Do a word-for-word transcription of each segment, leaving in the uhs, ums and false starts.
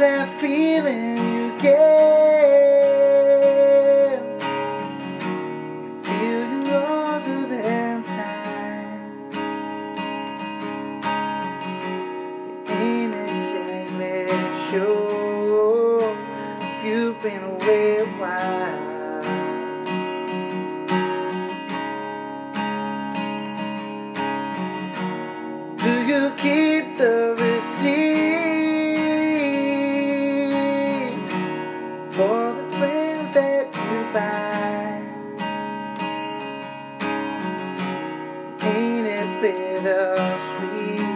that feeling you gave. You feel you all through them time. It ain't exactly sure if you've been away a while. Do you keep the receipt for the friends that you buy? Ain't it bittersweet?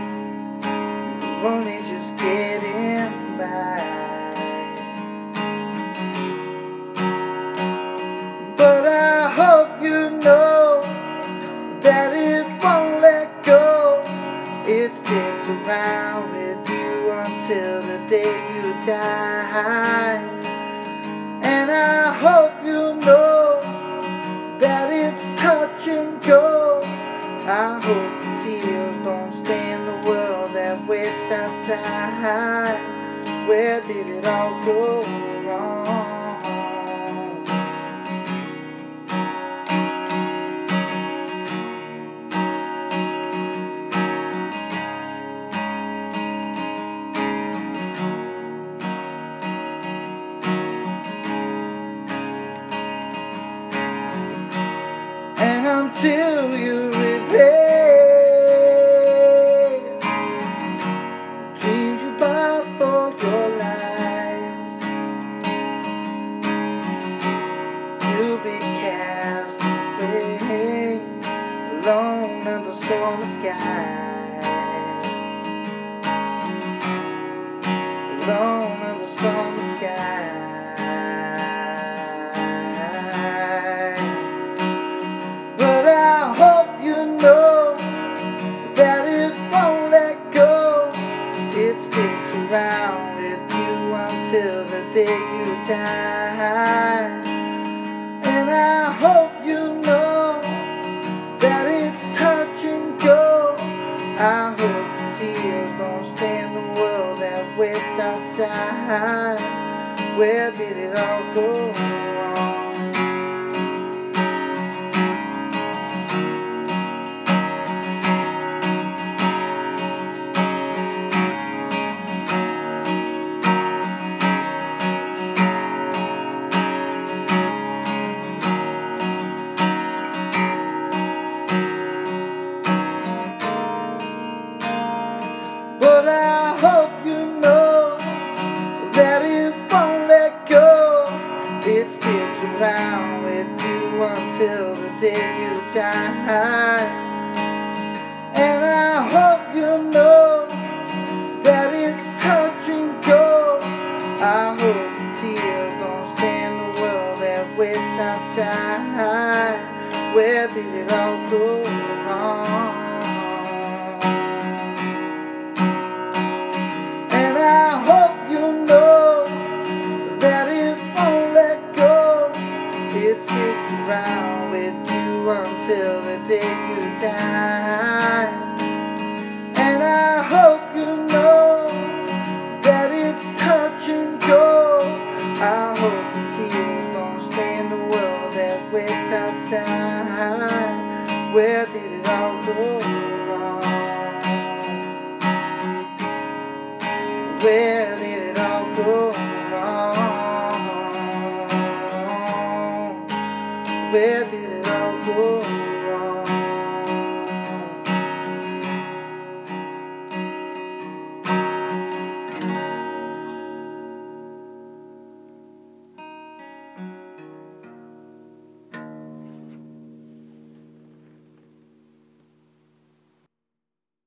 You're only just getting by. But I hope you know that it won't let go. It sticks around with you until the day you die. And I hope you know that it's touch and go. I hope the tears don't stay in the world that waits outside. Where did it all go wrong? Till you repay dreams you bought for your life, you'll be cast away alone in the stormy sky, alone in the stormy sky. Around with you until the day you die. And I hope you know that it's touch and go. I hope the tears don't stay in the world that waits outside. Where did it all go wrong? But I hope you know that it won't let go. It sticks around with you until the day you die. And I hope you know that it's touch and go. I hope the tears don't stay in the world that waits outside. Where did it all go wrong? Around with you until the day you die. And I hope you know that it's touch and go. I hope the tears don't stay in the world that waits outside. Where did it all go wrong? Where did it all go wrong? Where did it all go?